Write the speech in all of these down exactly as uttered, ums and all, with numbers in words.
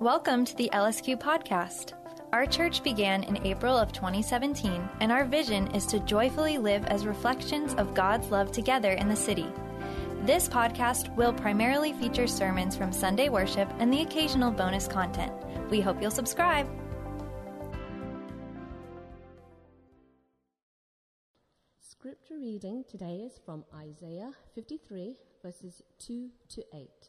Welcome to the L S Q Podcast. Our church began in April of twenty seventeen, and our vision is to joyfully live as reflections of God's love together in the city. This podcast will primarily feature sermons from Sunday worship and the occasional bonus content. We hope you'll subscribe. Scripture reading today is from Isaiah fifty-three, verses two to eight.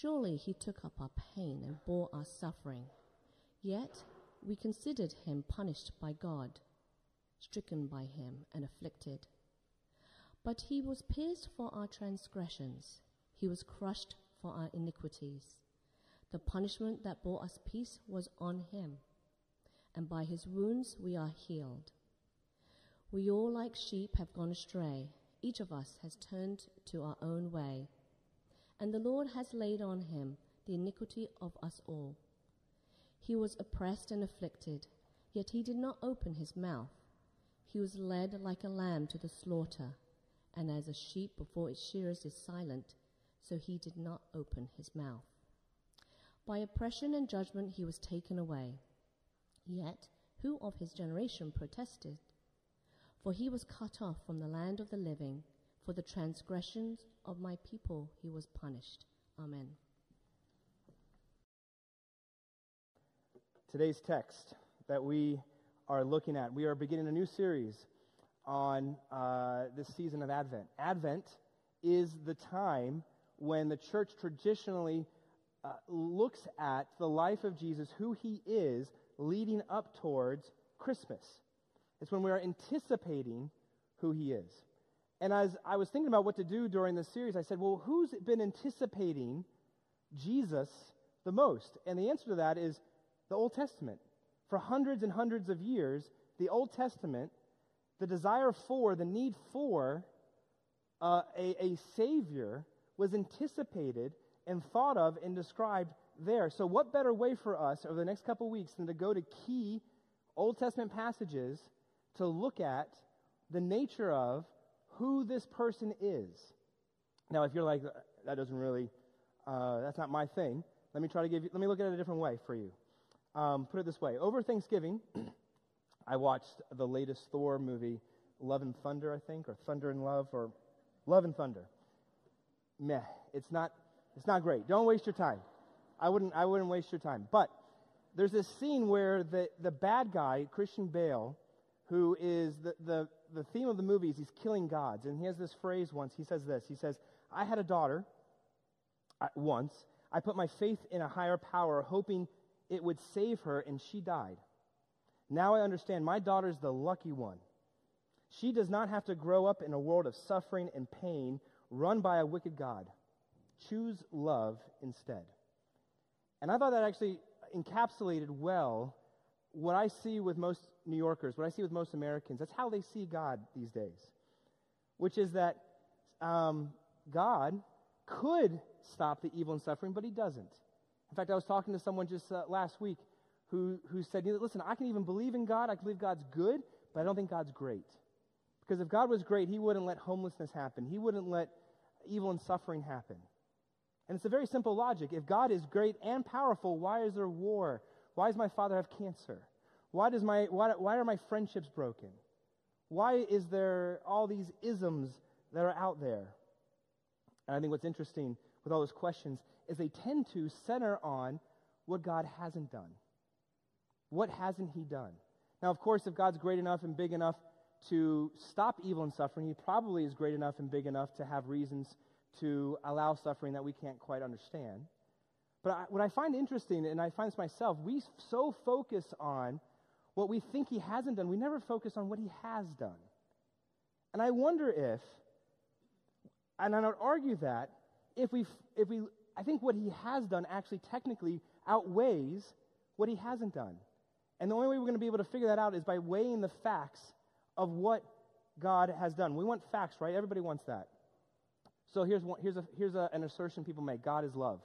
Surely he took up our pain and bore our suffering. Yet we considered him punished by God, stricken by him and afflicted. But he was pierced for our transgressions. He was crushed for our iniquities. The punishment that brought us peace was on him, and by his wounds we are healed. We all like sheep have gone astray. Each of us has turned to our own way. And the Lord has laid on him the iniquity of us all. He was oppressed and afflicted, yet he did not open his mouth. He was led like a lamb to the slaughter, and as a sheep before its shearers is silent, so he did not open his mouth. By oppression and judgment he was taken away. Yet who of his generation protested? For he was cut off from the land of the living. For the transgressions of my people he was punished. Amen. Today's text that we are looking at, we are beginning a new series on uh, this season of Advent. Advent is the time when the church traditionally uh, looks at the life of Jesus, who he is, leading up towards Christmas. It's when we are anticipating who he is. And as I was thinking about what to do during this series, I said, well, who's been anticipating Jesus the most? And the answer to that is the Old Testament. For hundreds and hundreds of years, the Old Testament, the desire for, the need for uh, a, a Savior was anticipated and thought of and described there. So what better way for us over the next couple weeks than to go to key Old Testament passages to look at the nature of who this person is. Now, if you're like, that doesn't really, uh, that's not my thing, let me try to give you, let me look at it a different way for you. Um, put it this way. Over Thanksgiving, I watched the latest Thor movie, Love and Thunder, I think, or Thunder and Love, or Love and Thunder. Meh. It's not, it's not great. Don't waste your time. I wouldn't, I wouldn't waste your time. But there's this scene where the, the bad guy, Christian Bale, who is the, the, the theme of the movie is he's killing gods. And he has this phrase once. He says this. He says, I had a daughter I, once. I put my faith in a higher power, hoping it would save her, and she died. Now I understand my daughter's the lucky one. She does not have to grow up in a world of suffering and pain run by a wicked God. Choose love instead. And I thought that actually encapsulated well what I see with most New Yorkers, what I see with most Americans. That's how they see God these days, which is that um, God could stop the evil and suffering, but he doesn't. In fact, I was talking to someone just uh, last week who, who said, listen, I can even believe in God, I can believe God's good, but I don't think God's great. Because if God was great, he wouldn't let homelessness happen. He wouldn't let evil and suffering happen. And it's a very simple logic. If God is great and powerful, why is there war? Why does my father have cancer? Why does my why, why are my friendships broken? Why is there all these isms that are out there? And I think what's interesting with all those questions is they tend to center on what God hasn't done. What hasn't he done? Now, of course, if God's great enough and big enough to stop evil and suffering, he probably is great enough and big enough to have reasons to allow suffering that we can't quite understand. But I, what I find interesting, and I find this myself, we so focus on what we think he hasn't done, we never focus on what he has done. And I wonder if, and I would argue that, if we if we I think what he has done actually technically outweighs what he hasn't done. And the only way we're going to be able to figure that out is by weighing the facts of what God has done. We want facts, right? Everybody wants that. So here's one, here's a, here's a, an assertion people make: God is love.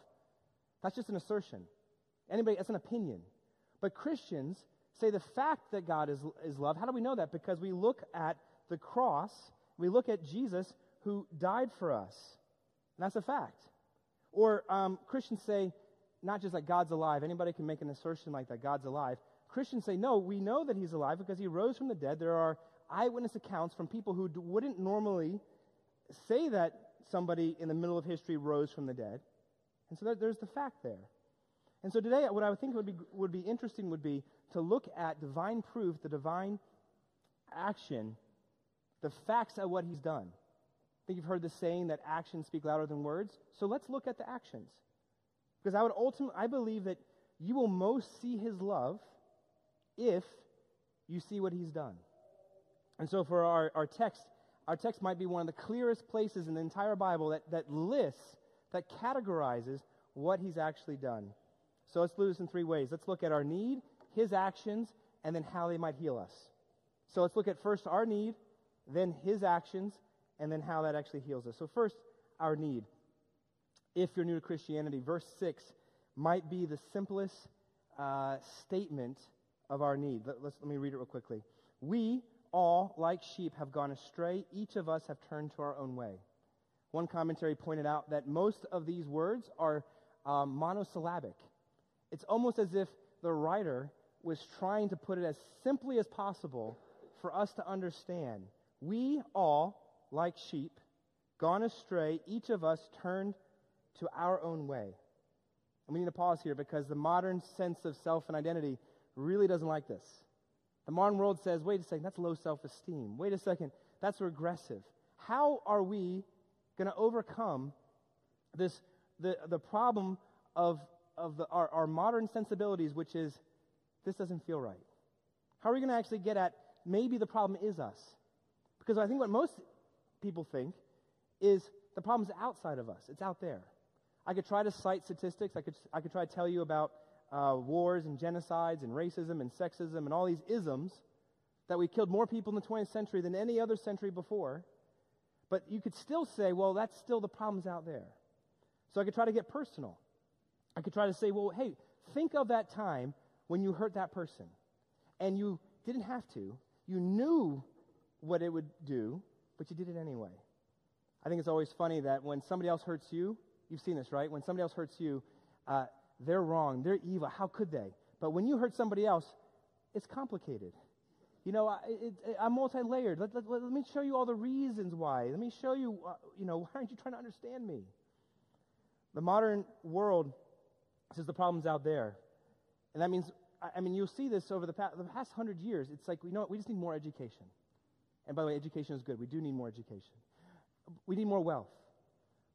That's just an assertion. Anybody, that's an opinion. But Christians say the fact that God is is love. How do we know that? Because we look at the cross. We look at Jesus who died for us. And that's a fact. Or um, Christians say, not just like God's alive. Anybody can make an assertion like that, God's alive. Christians say, no, we know that he's alive because he rose from the dead. There are eyewitness accounts from people who d- wouldn't normally say that somebody in the middle of history rose from the dead. And so there, there's the fact there. And so today, what I would think would be would be interesting would be to look at divine proof, the divine action, the facts of what he's done. I think you've heard the saying that actions speak louder than words. So let's look at the actions. Because I would ultimately, I believe that you will most see his love if you see what he's done. And so for our, our text, our text might be one of the clearest places in the entire Bible that, that lists, that categorizes what he's actually done. So let's do this in three ways. Let's look at our need, his actions, and then how they might heal us. So let's look at first our need, then his actions, and then how that actually heals us. So first, our need. If you're new to Christianity, verse six might be the simplest uh, statement of our need. Let, let's, let me read it real quickly. We all, like sheep, have gone astray. Each of us have turned to our own way. One commentary pointed out that most of these words are um, monosyllabic. It's almost as if the writer was trying to put it as simply as possible for us to understand. We all, like sheep, gone astray, each of us turned to our own way. And we need to pause here because the modern sense of self and identity really doesn't like this. The modern world says, wait a second, that's low self-esteem. Wait a second, that's regressive. How are we going to overcome this the the problem of of the, our, our modern sensibilities, which is, this doesn't feel right? How are we going to actually get at, maybe the problem is us? Because I think what most people think is the problem's outside of us. It's out there. I could try to cite statistics. I could I could try to tell you about uh, wars and genocides and racism and sexism and all these isms, that we killed more people in the twentieth century than any other century before. But you could still say, well, that's still the problem's out there. So I could try to get personal. I could try to say, well, hey, think of that time when you hurt that person and you didn't have to. You knew what it would do, but you did it anyway. I think it's always funny that when somebody else hurts you, you've seen this, right? When somebody else hurts you, uh, they're wrong, they're evil, how could they? But when you hurt somebody else, it's complicated. You know, I, it, it, I'm multi-layered. Let, let, let, let me show you all the reasons why. Let me show you, uh, you know, why aren't you trying to understand me? The modern world says the problem's out there. And that means, I, I mean, you'll see this over the past, the past hundred years. It's like, you know what, we just need more education. And by the way, education is good. We do need more education. We need more wealth.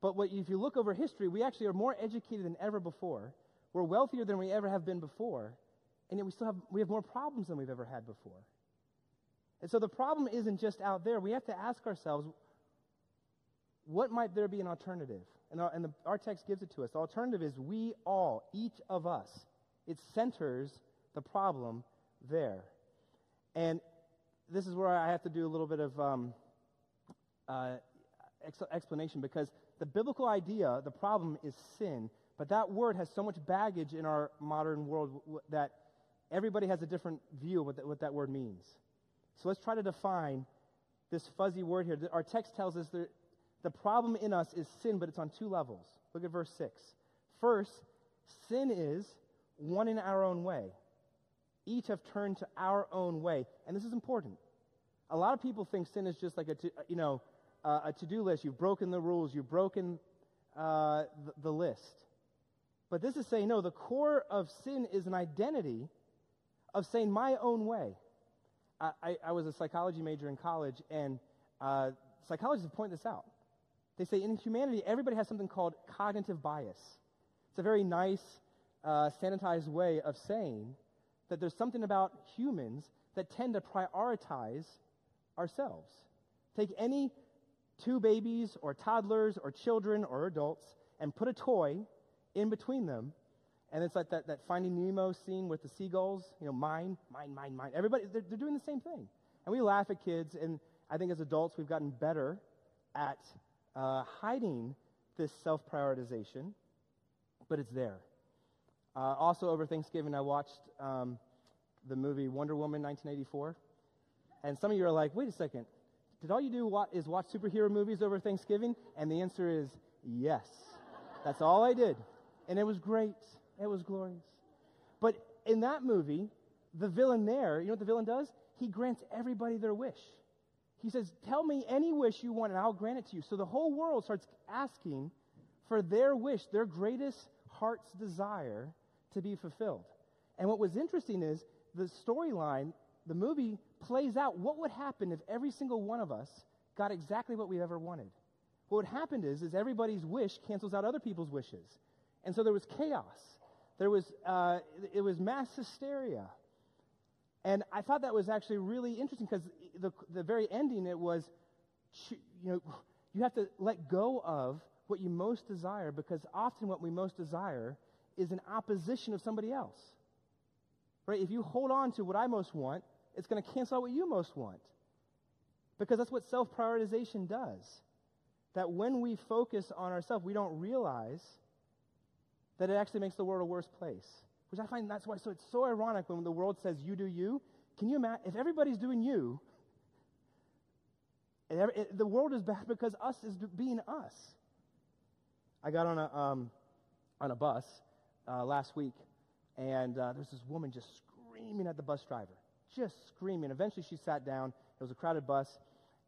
But what, if you look over history, we actually are more educated than ever before. We're wealthier than we ever have been before. And yet we still have, we have more problems than we've ever had before. And so the problem isn't just out there. We have to ask ourselves, what might there be an alternative? And our, and the, our text gives it to us. The alternative is we all, each of us. It centers the problem there. And this is where I have to do a little bit of um, uh, ex- explanation, because the biblical idea, the problem is sin, but that word has so much baggage in our modern world w- w- that everybody has a different view of what, th- what that word means. So let's try to define this fuzzy word here. Our text tells us that the problem in us is sin, but it's on two levels. Look at verse six. First, sin is one in our own way. Each have turned to our own way. And this is important. A lot of people think sin is just like a, to, you know, uh, a to-do list. You've broken the rules. You've broken uh, the, the list. But this is saying, no, the core of sin is an identity of saying my own way. I, I was a psychology major in college, and uh, psychologists have pointed this out. They say in humanity, everybody has something called cognitive bias. It's a very nice, uh, sanitized way of saying that there's something about humans that tend to prioritize ourselves. Take any two babies or toddlers or children or adults and put a toy in between them. And it's like that, that Finding Nemo scene with the seagulls, you know, mine, mine, mine, mine. Everybody, they're, they're doing the same thing. And we laugh at kids, and I think as adults we've gotten better at uh, hiding this self-prioritization, but it's there. Uh, also, over Thanksgiving, I watched um, the movie Wonder Woman nineteen eighty-four, and some of you are like, wait a second, did all you do wa- is watch superhero movies over Thanksgiving? And the answer is yes. That's all I did, and it was great. It was glorious. But in that movie, the villain there, you know what the villain does? He grants everybody their wish. He says, tell me any wish you want, and I'll grant it to you. So the whole world starts asking for their wish, their greatest heart's desire to be fulfilled. And what was interesting is the storyline, the movie plays out what would happen if every single one of us got exactly what we ever wanted. What would happen is, is everybody's wish cancels out other people's wishes. And so there was chaos. There was, uh, it was mass hysteria. And I thought that was actually really interesting because the the very ending, it was, you know, you have to let go of what you most desire because often what we most desire is an opposition of somebody else, right? If you hold on to what I most want, it's going to cancel out what you most want because that's what self-prioritization does, that when we focus on ourselves, we don't realize that it actually makes the world a worse place, which I find that's why. So it's so ironic when the world says, you do you. Can you imagine if everybody's doing you, and every, it, the world is bad because us is being us. I got on a, um, on a bus uh, last week, and uh, there's this woman just screaming at the bus driver, just screaming. Eventually she sat down. It was a crowded bus,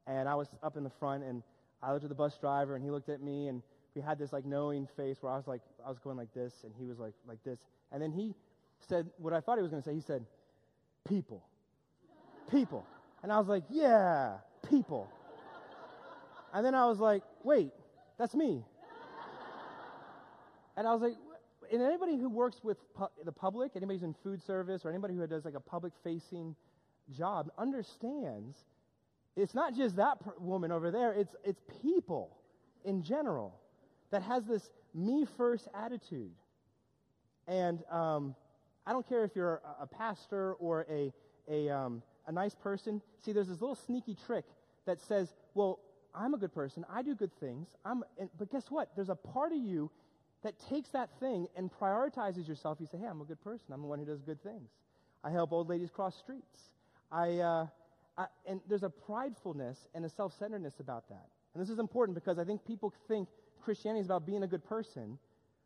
and I was up in the front, and I looked at the bus driver, and he looked at me, and we had this like knowing face where I was like, I was going like this, and he was like, like this. And then he said what I thought he was going to say. He said, people, people. And I was like, yeah, people. And then I was like, wait, that's me. And I was like, and anybody who works with pu- the public, anybody who's in food service or anybody who does like a public facing job understands it's not just that pr- woman over there. It's, it's people in general. That has this me-first attitude. And um, I don't care if you're a, a pastor or a, a, um, a nice person. See, there's this little sneaky trick that says, well, I'm a good person. I do good things. I'm, and, but guess what? There's a part of you that takes that thing and prioritizes yourself. You say, hey, I'm a good person. I'm the one who does good things. I help old ladies cross streets. I, uh, I and there's a pridefulness and a self-centeredness about that. And this is important because I think people think, Christianity is about being a good person,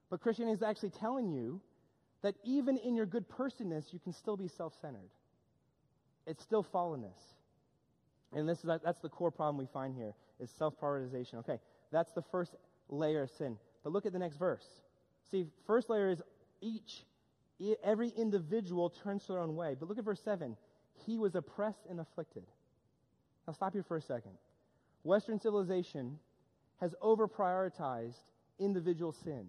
but Christianity is actually telling you that even in your good personness, you can still be self-centered. It's still fallenness, and this is that's the core problem we find here is self-prioritization. Okay, that's the first layer of sin. But look at the next verse. See, first layer is each every individual turns to their own way. But look at verse seven. He was oppressed and afflicted. Now stop here for a second. Western civilization has over-prioritized individual sin.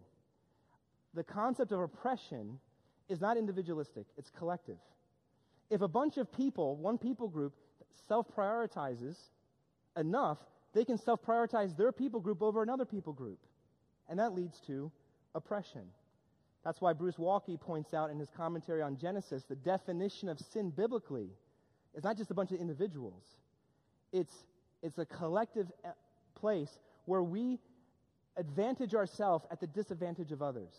The concept of oppression is not individualistic, it's collective. If a bunch of people, one people group, self-prioritizes enough, they can self-prioritize their people group over another people group. And that leads to oppression. That's why Bruce Waltke points out in his commentary on Genesis, the definition of sin biblically is not just a bunch of individuals. It's, it's a collective place where we advantage ourselves at the disadvantage of others.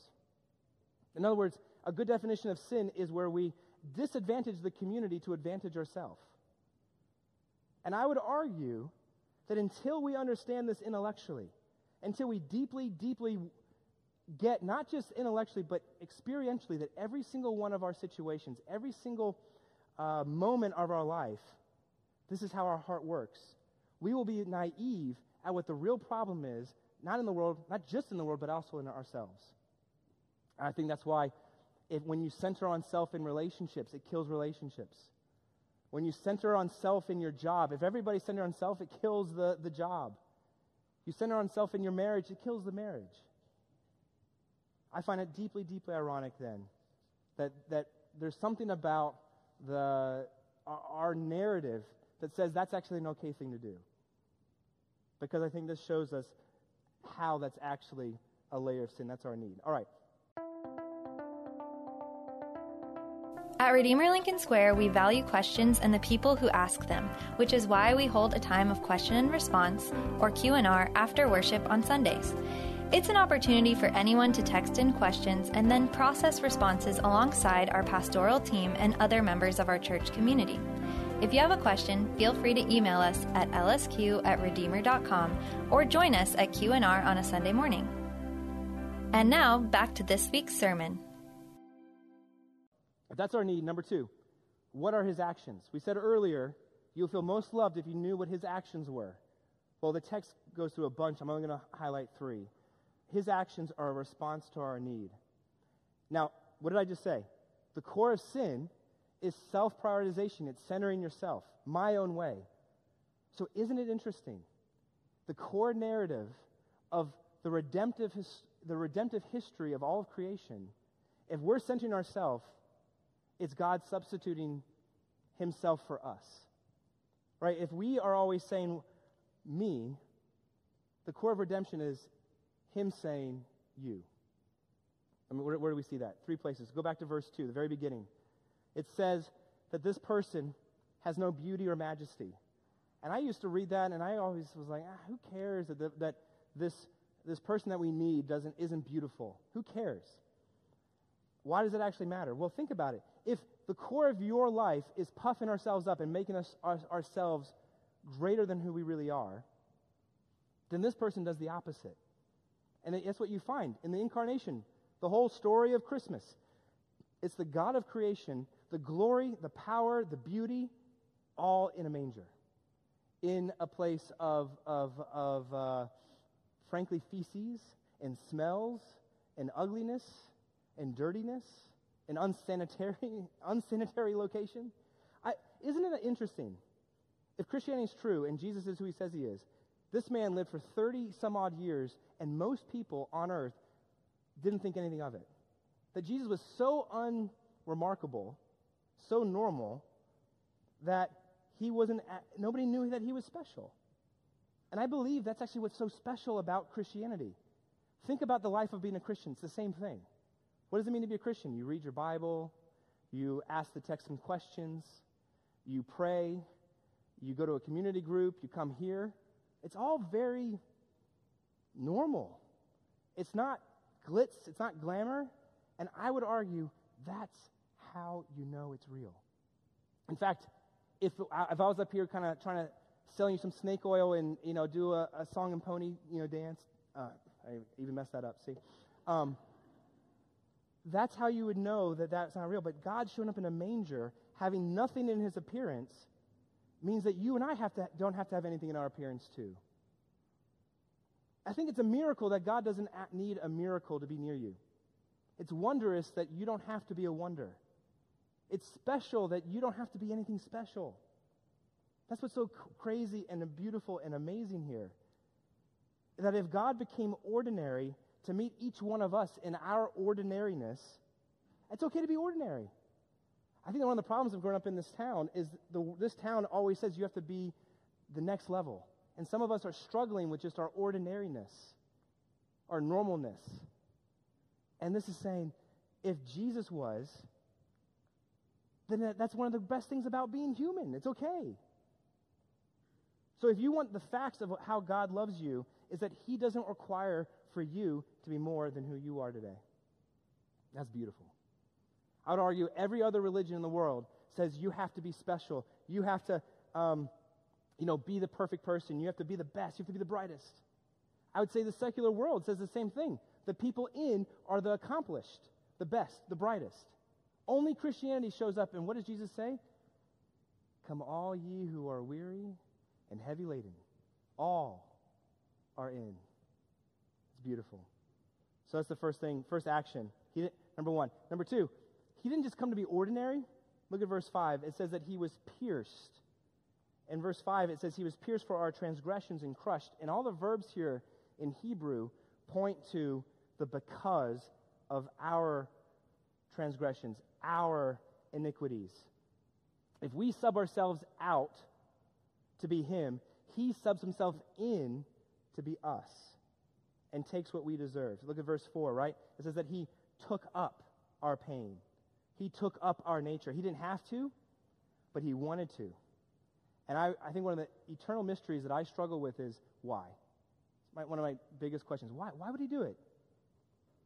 In other words, a good definition of sin is where we disadvantage the community to advantage ourselves. And I would argue that until we understand this intellectually, until we deeply, deeply get, not just intellectually, but experientially, that every single one of our situations, every single uh, moment of our life, this is how our heart works, we will be naive at what the real problem is, not in the world, not just in the world, but also in ourselves. And I think that's why if, when you center on self in relationships, it kills relationships. When you center on self in your job, if everybody centers on self, it kills the, the job. You center on self in your marriage, it kills the marriage. I find it deeply, deeply ironic then that, that there's something about the our, our narrative that says that's actually an okay thing to do. Because I think this shows us how that's actually a layer of sin. That's our need. All right, At Redeemer Lincoln Square, we value questions and the people who ask them, which is why we hold a time of question and response, or Q and R, after worship on Sundays. It's an opportunity for anyone to text in questions and then process responses alongside our pastoral team and other members of our church community. If you have a question, feel free to email us at L S Q at Redeemer dot com or join us at Q and R on a Sunday morning. And now, back to this week's sermon. That's our need. Number two, what are his actions? We said earlier, you'll feel most loved if you knew what his actions were. Well, the text goes through a bunch. I'm only going to highlight three. His actions are a response to our need. Now, what did I just say? The core of sin is self-prioritization. It's centering yourself, my own way. So isn't it interesting? The core narrative of the redemptive, his, the redemptive history of all of creation, if we're centering ourselves, it's God substituting himself for us, right? If we are always saying, me, the core of redemption is him saying, you. I mean, where, where do we see that? Three places. Go back to verse two, the very beginning. It says that this person has no beauty or majesty. And I used to read that, and I always was like, ah, who cares that, the, that this, this person that we need doesn't isn't beautiful? Who cares? Why does it actually matter? Well, think about it. If the core of your life is puffing ourselves up and making us our, ourselves greater than who we really are, then this person does the opposite. And that's what you find in the incarnation, the whole story of Christmas. It's the God of creation, the glory, the power, the beauty, all in a manger, in a place of, of, of uh, frankly, feces and smells and ugliness and dirtiness, an unsanitary, unsanitary location. I, isn't it interesting? If Christianity is true and Jesus is who he says he is, this man lived for thirty some odd years, and most people on earth didn't think anything of it. That Jesus was so unremarkable, so normal, that he wasn't, nobody knew that he was special. And I believe that's actually what's so special about Christianity. Think about the life of being a Christian. It's the same thing. What does it mean to be a Christian? You read your Bible, you ask the text some questions, you pray, you go to a community group, you come here. It's all very normal. It's not glitz, it's not glamour. And I would argue that's how you know it's real. In fact, if, if I was up here kind of trying to sell you some snake oil and, you know, do a, a song and pony, you know, dance, uh, I even messed that up, see? Um, that's how you would know that that's not real. But God showing up in a manger, having nothing in his appearance, means that you and I have to, don't have to have anything in our appearance too. I think it's a miracle that God doesn't need a miracle to be near you. It's wondrous that you don't have to be a wonder. It's special that you don't have to be anything special. That's what's so crazy and beautiful and amazing here. That if God became ordinary to meet each one of us in our ordinariness, it's okay to be ordinary. I think that one of the problems of growing up in this town is the, this town always says you have to be the next level. And some of us are struggling with just our ordinariness, our normalness. And this is saying, if Jesus was, then that's one of the best things about being human. It's okay. So if you want the facts of how God loves you, is that he doesn't require for you to be more than who you are today. That's beautiful. I would argue every other religion in the world says you have to be special. You have to, um, you know, be the perfect person. You have to be the best. You have to be the brightest. I would say the secular world says the same thing. The people in are the accomplished, the best, the brightest. Only Christianity shows up, and what does Jesus say? Come all ye who are weary and heavy laden. All are in. It's beautiful. So that's the first thing, first action. He didn't, number one. Number two, he didn't just come to be ordinary. Look at verse five. It says that he was pierced. In verse five, it says he was pierced for our transgressions and crushed. And all the verbs here in Hebrew point to the because of our transgressions, our iniquities. If we sub ourselves out to be him, he subs himself in to be us and takes what we deserve. Look at verse four, right? It says that he took up our pain. He took up our nature. He didn't have to, but he wanted to. And I, I think one of the eternal mysteries that I struggle with is why. It's my, one of my biggest questions. Why? Why would he do it?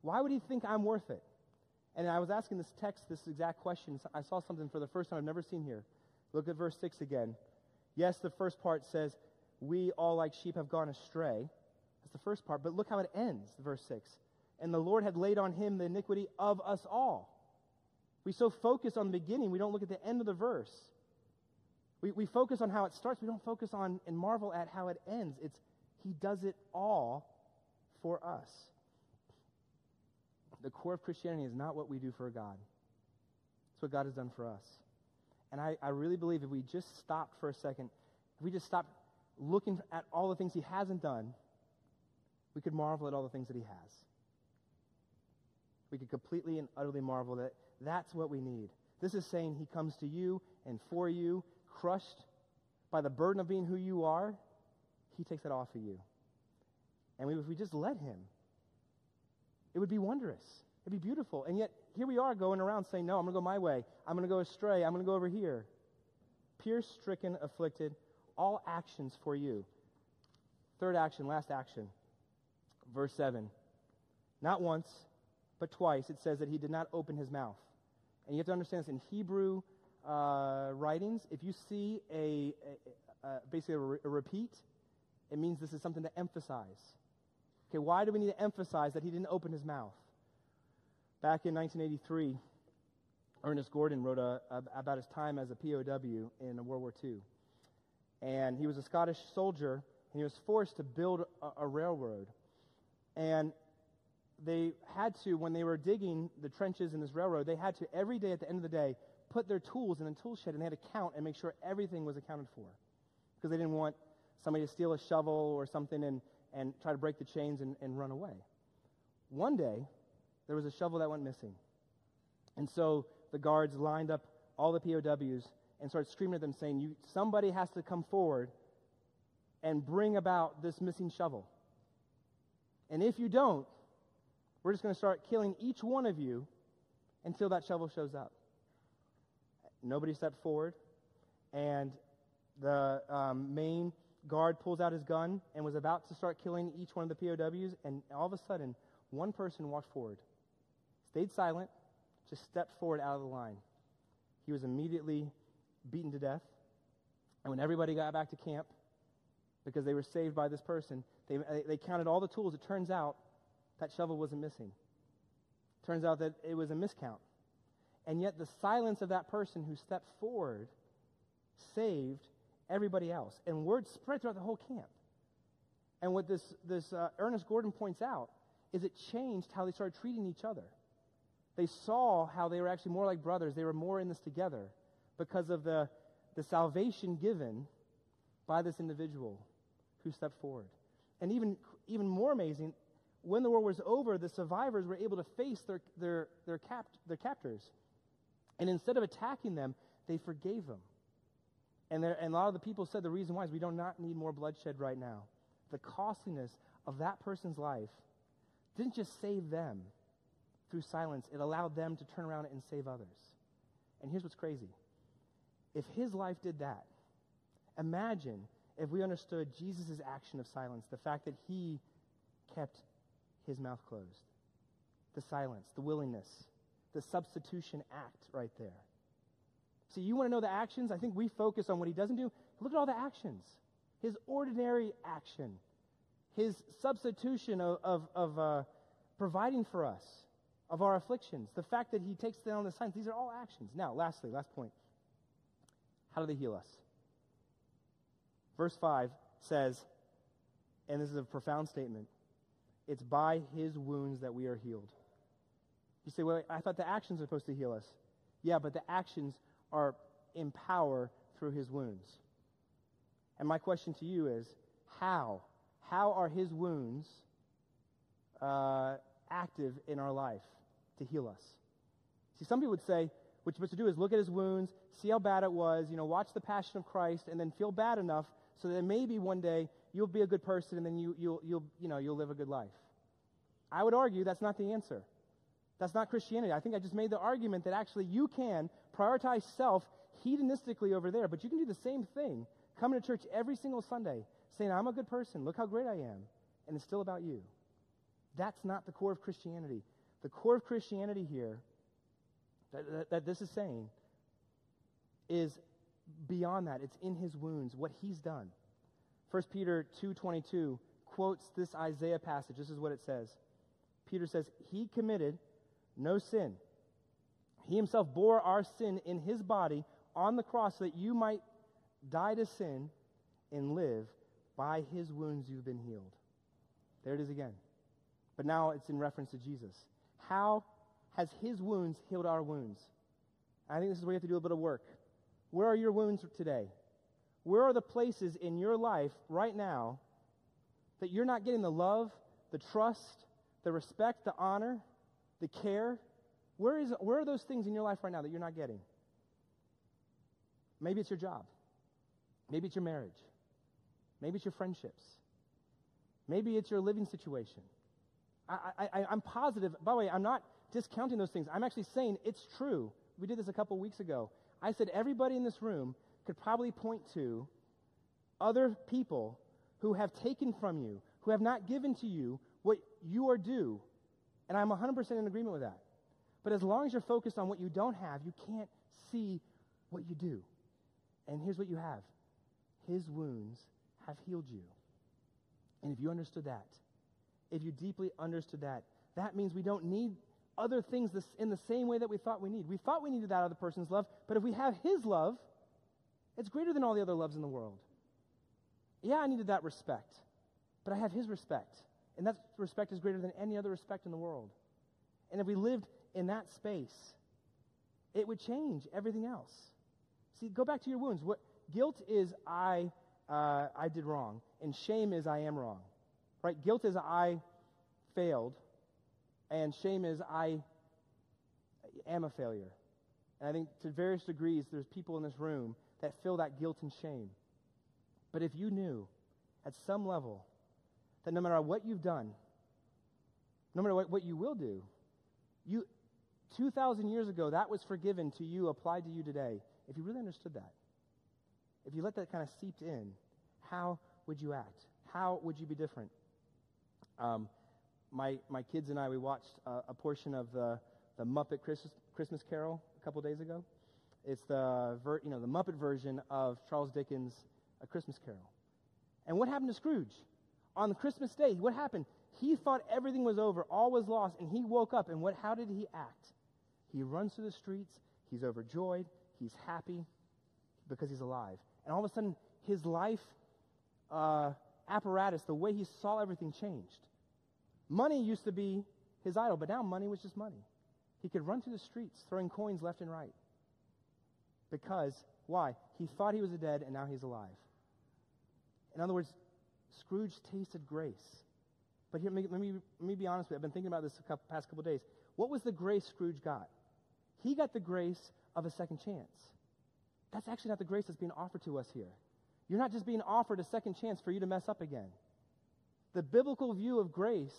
Why would he think I'm worth it? And I was asking this text this exact question. I saw something for the first time I've never seen here. Look at verse six again. Yes, the first part says, we all like sheep have gone astray. That's the first part. But look how it ends, verse six. And the Lord had laid on him the iniquity of us all. We so focus on the beginning, we don't look at the end of the verse. We, we focus on how it starts. We don't focus on and marvel at how it ends. It's he does it all for us. The core of Christianity is not what we do for God. It's what God has done for us. And I, I really believe if we just stopped for a second, if we just stopped looking at all the things he hasn't done, we could marvel at all the things that he has. We could completely and utterly marvel that that's what we need. This is saying he comes to you and for you, crushed by the burden of being who you are. He takes that off of you. And we, if we just let him, it would be wondrous. It'd be beautiful. And yet, here we are going around saying, no, I'm going to go my way. I'm going to go astray. I'm going to go over here. Pierced, stricken, afflicted, all actions for you. Third action, last action. Verse seven. Not once, but twice it says that he did not open his mouth. And you have to understand this. In Hebrew uh, writings, if you see a, a, a basically a, re- a repeat, it means this is something to emphasize. Okay, why do we need to emphasize that he didn't open his mouth? Back in nineteen eighty-three, Ernest Gordon wrote a, a, about his time as a P O W in World War Two. And he was a Scottish soldier, and he was forced to build a, a railroad. And they had to, when they were digging the trenches in this railroad, they had to every day at the end of the day put their tools in a tool shed, and they had to count and make sure everything was accounted for. Because they didn't want somebody to steal a shovel or something and, and try to break the chains and, and run away. One day, there was a shovel that went missing. And so the guards lined up all the P O Ws and started screaming at them saying, "You, somebody has to come forward and bring about this missing shovel. And if you don't, we're just going to start killing each one of you until that shovel shows up." Nobody stepped forward. And the um, main guard pulls out his gun and was about to start killing each one of the P O Ws. And all of a sudden, one person walked forward, stayed silent, just stepped forward out of the line. He was immediately beaten to death. And when everybody got back to camp, because they were saved by this person, they they counted all the tools. It turns out that shovel wasn't missing. Turns out that it was a miscount. And yet the silence of that person who stepped forward saved everybody else. And word spread throughout the whole camp. And what this, this uh, Ernest Gordon points out is it changed how they started treating each other. They saw how they were actually more like brothers. They were more in this together because of the, the salvation given by this individual who stepped forward. And even even more amazing, when the war was over, the survivors were able to face their their their, cap, their captors. And instead of attacking them, they forgave them. And, there, and a lot of the people said the reason why is we do not need more bloodshed right now. The costliness of that person's life didn't just save them through silence. It allowed them to turn around and save others. And here's what's crazy. If his life did that, imagine if we understood Jesus' action of silence, the fact that he kept his mouth closed. The silence, the willingness, the substitution act right there. See, you want to know the actions? I think we focus on what he doesn't do. Look at all the actions. His ordinary action. His substitution of, of, of uh, providing for us, of our afflictions. The fact that he takes down the silence. These are all actions. Now, lastly, last point. How do they heal us? Verse five says, and this is a profound statement, it's by his wounds that we are healed. You say, well, I thought the actions were supposed to heal us. Yeah, but the actions are in power through his wounds. And my question to you is, how? How are his wounds uh, active in our life to heal us? See, some people would say, what you're supposed to do is look at his wounds, see how bad it was, you know, watch the Passion of Christ, and then feel bad enough so that maybe one day you'll be a good person and then you, you'll, you'll, you know, you'll live a good life. I would argue that's not the answer. That's not Christianity. I think I just made the argument that actually you can prioritize self hedonistically over there, but you can do the same thing. Coming to church every single Sunday, saying, I'm a good person, look how great I am, and it's still about you. That's not the core of Christianity. The core of Christianity here that, that, that this is saying is beyond that. It's in his wounds, what he's done. First Peter two twenty-two quotes this Isaiah passage. This is what it says. Peter says, he committed no sin. He himself bore our sin in his body on the cross so that you might die to sin and live. By his wounds you've been healed. There it is again. But now it's in reference to Jesus. How has his wounds healed our wounds? I think this is where you have to do a bit of work. Where are your wounds today? Where are the places in your life right now that you're not getting the love, the trust, the respect, the honor, the care? Where is, where are those things in your life right now that you're not getting? Maybe it's your job. Maybe it's your marriage. Maybe it's your friendships. Maybe it's your living situation. I, I, I, I'm positive. By the way, I'm not discounting those things. I'm actually saying it's true. We did this a couple weeks ago. I said everybody in this room could probably point to other people who have taken from you, who have not given to you what you are due. And I'm one hundred percent in agreement with that. But as long as you're focused on what you don't have, you can't see what you do. And here's what you have. His wounds have healed you. And if you understood that, if you deeply understood that, that means we don't need other things in the same way that we thought we need. We thought we needed that other person's love, but if we have his love, it's greater than all the other loves in the world. Yeah, I needed that respect, but I have his respect. And that respect is greater than any other respect in the world. And if we lived in that space, it would change everything else. See, go back to your wounds. What guilt is I uh, I did wrong, and shame is I am wrong. Right? Guilt is I failed, and shame is I am a failure. And I think to various degrees, there's people in this room that feel that guilt and shame. But if you knew at some level that no matter what you've done, no matter what, what you will do, you two thousand years ago, that was forgiven to you, applied to you today. If you really understood that, if you let that kind of seep in, how would you act? How would you be different? Um, my my kids and I, we watched uh, a portion of the, the Muppet Christmas, Christmas Carol a couple days ago. It's the ver- you know the Muppet version of Charles Dickens' A Christmas Carol. And what happened to Scrooge? On the Christmas day, what happened? He thought everything was over, all was lost, and he woke up, and what? How did he act? He runs through the streets, he's overjoyed, he's happy, because he's alive. And all of a sudden, his life uh, apparatus, the way he saw everything, changed. Money used to be his idol, but now money was just money. He could run through the streets, throwing coins left and right. Because, why? He thought he was dead, and now he's alive. In other words, Scrooge tasted grace. But here, let me, let me be honest with you. I've been thinking about this the past couple of days. What was the grace Scrooge got? He got the grace of a second chance. That's actually not the grace that's being offered to us here. You're not just being offered a second chance for you to mess up again. The biblical view of grace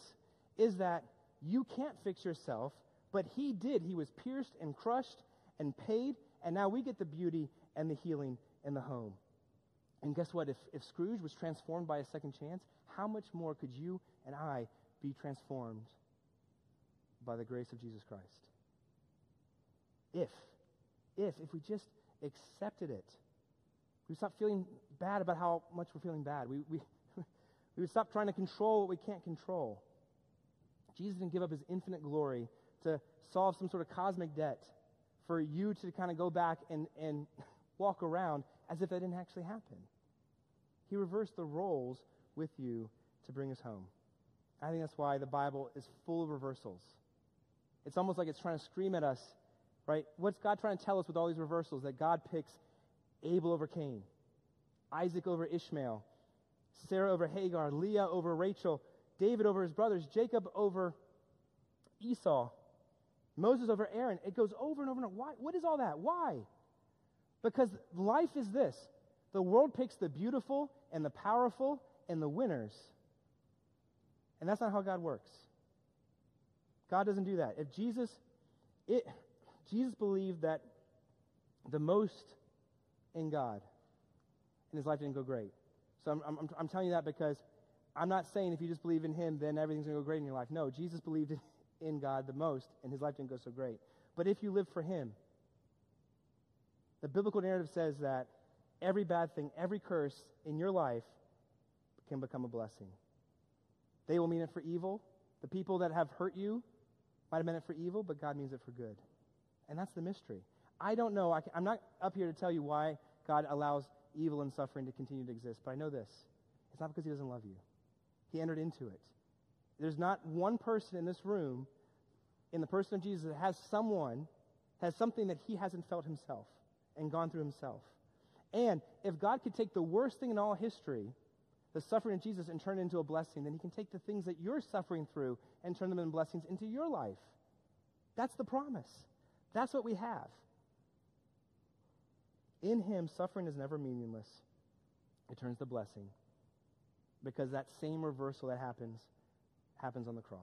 is that you can't fix yourself, but he did. He was pierced and crushed and paid, and now we get the beauty and the healing and the home. And guess what? If, if Scrooge was transformed by a second chance, how much more could you and I be transformed by the grace of Jesus Christ? If, if, if we just accepted it. We stop feeling bad about how much we're feeling bad. We we we would stop trying to control what we can't control. Jesus didn't give up his infinite glory to solve some sort of cosmic debt for you to kind of go back and, and walk around as if that didn't actually happen. He reversed the roles with you to bring us home. I think that's why the Bible is full of reversals. It's almost like it's trying to scream at us, right? What's God trying to tell us with all these reversals? That God picks Abel over Cain, Isaac over Ishmael, Sarah over Hagar, Leah over Rachel, David over his brothers, Jacob over Esau, Moses over Aaron. It goes over and over and over. Why? What is all that? Why? Because life is this. The world picks the beautiful and the powerful and the winners. And that's not how God works. God doesn't do that. If Jesus, it, Jesus believed that the most in God, and his life didn't go great. So I'm, I'm, I'm telling you that because I'm not saying if you just believe in him, then everything's going to go great in your life. No, Jesus believed in God the most, and his life didn't go so great. But if you live for him, the biblical narrative says that every bad thing, every curse in your life can become a blessing. They will mean it for evil. The people that have hurt you might have meant it for evil, but God means it for good. And that's the mystery. I don't know. I can, I'm not up here to tell you why God allows evil and suffering to continue to exist, but I know this. It's not because he doesn't love you. He entered into it. There's not one person in this room, in the person of Jesus, that has someone, has something that he hasn't felt himself and gone through himself. And if God could take the worst thing in all history, the suffering of Jesus, and turn it into a blessing, then he can take the things that you're suffering through and turn them into blessings into your life. That's the promise. That's what we have. In him, suffering is never meaningless. It turns to blessing, because that same reversal that happens, happens on the cross.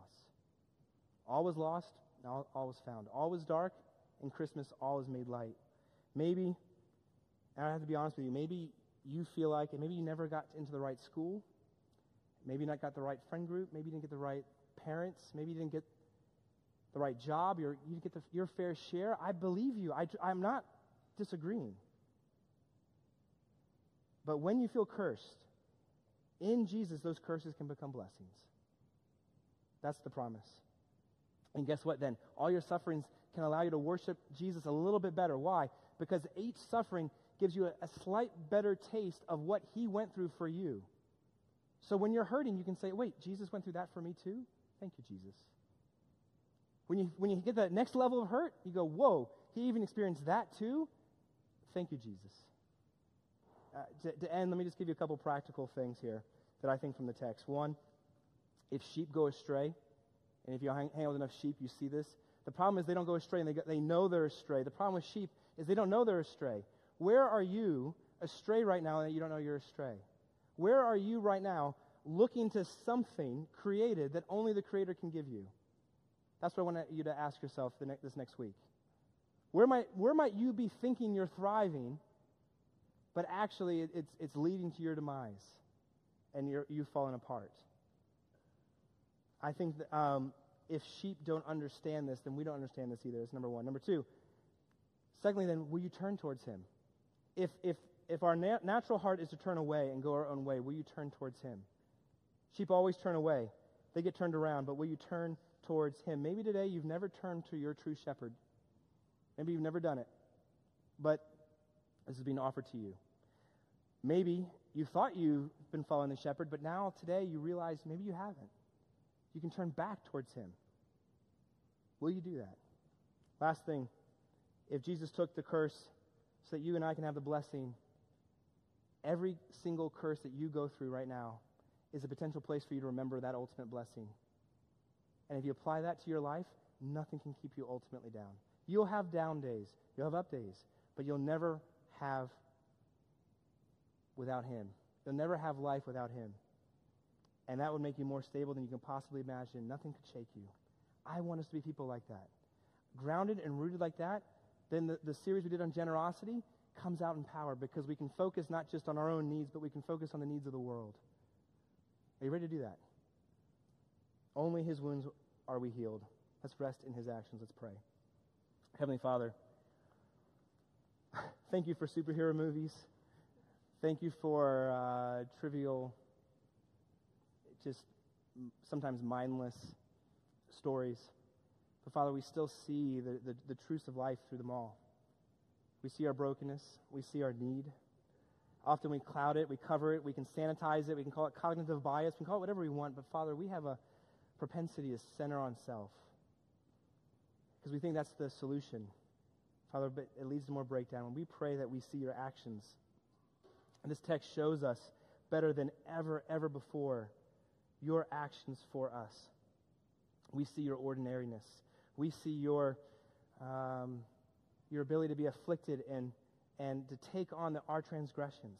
All was lost, and all, all was found. All was dark, and Christmas, all is made light. Maybe, and I have to be honest with you, maybe you feel like, and maybe you never got into the right school, maybe you not got the right friend group, maybe you didn't get the right parents, maybe you didn't get the right job, you're, you didn't get the, your fair share. I believe you. I, I'm not disagreeing. But when you feel cursed, in Jesus, those curses can become blessings. That's the promise. And guess what then? All your sufferings can allow you to worship Jesus a little bit better. Why? Because each suffering gives you a, a slight better taste of what he went through for you. So when you're hurting, you can say, wait, Jesus went through that for me too? Thank you, Jesus. When you, when you get that next level of hurt, you go, whoa, he even experienced that too? Thank you, Jesus. Uh, to, to end, let me just give you a couple practical things here that I think from the text. One, if sheep go astray, and if you hang, hang out with enough sheep, you see this. The problem is they don't go astray, and they, go, they know they're astray. The problem with sheep is they don't know they're astray. Where are you astray right now that you don't know you're astray? Where are you right now looking to something created that only the Creator can give you? That's what I want you to ask yourself the ne- this next week. Where might where might you be thinking you're thriving, but actually it, it's it's leading to your demise, and you're, you've fallen apart? I think that, um, if sheep don't understand this, then we don't understand this either. That's number one. Number two. Secondly, then, will you turn towards him? If if if our na- natural heart is to turn away and go our own way, will you turn towards him? Sheep always turn away. They get turned around, but will you turn towards him? Maybe today you've never turned to your true shepherd. Maybe you've never done it, but this is being offered to you. Maybe you thought you've been following the shepherd, but now today you realize maybe you haven't. You can turn back towards him. Will you do that? Last thing. If Jesus took the curse so that you and I can have the blessing, every single curse that you go through right now is a potential place for you to remember that ultimate blessing. And if you apply that to your life, nothing can keep you ultimately down. You'll have down days, you'll have up days, but you'll never have without him. You'll never have life without him. And that would make you more stable than you can possibly imagine. Nothing could shake you. I want us to be people like that. Grounded and rooted like that, then the, the series we did on generosity comes out in power, because we can focus not just on our own needs, but we can focus on the needs of the world. Are you ready to do that? Only his wounds are we healed. Let's rest in his actions. Let's pray. Heavenly Father, thank you for superhero movies. Thank you for uh, trivial, just sometimes mindless stories. But, Father, we still see the, the, the truths of life through them all. We see our brokenness. We see our need. Often we cloud it. We cover it. We can sanitize it. We can call it cognitive bias. We can call it whatever we want. But, Father, we have a propensity to center on self, because we think that's the solution. Father, but it leads to more breakdown. And we pray that we see your actions. And this text shows us better than ever, ever before your actions for us. We see your ordinariness. We see your um, your ability to be afflicted and and to take on the, our transgressions.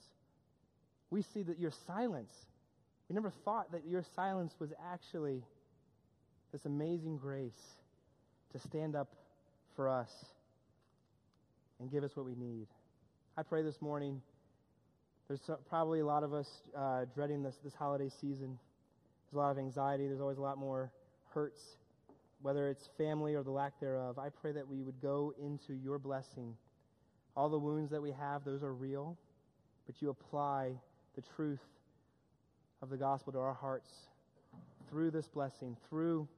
We see that your silence. We never thought that your silence was actually this amazing grace to stand up for us and give us what we need. I pray this morning, there's probably a lot of us uh, dreading this, this holiday season. There's a lot of anxiety. There's always a lot more hurts, whether it's family or the lack thereof. I pray that we would go into your blessing. All the wounds that we have, those are real, but you apply the truth of the gospel to our hearts through this blessing, through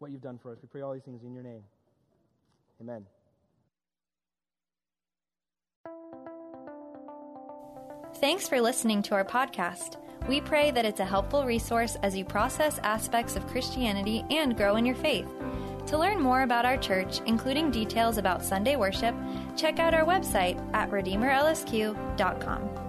what you've done for us. We pray all these things in your name. Amen. Thanks for listening to our podcast. We pray that it's a helpful resource as you process aspects of Christianity and grow in your faith. To learn more about our church, including details about Sunday worship, check out our website at Redeemer L S Q dot com.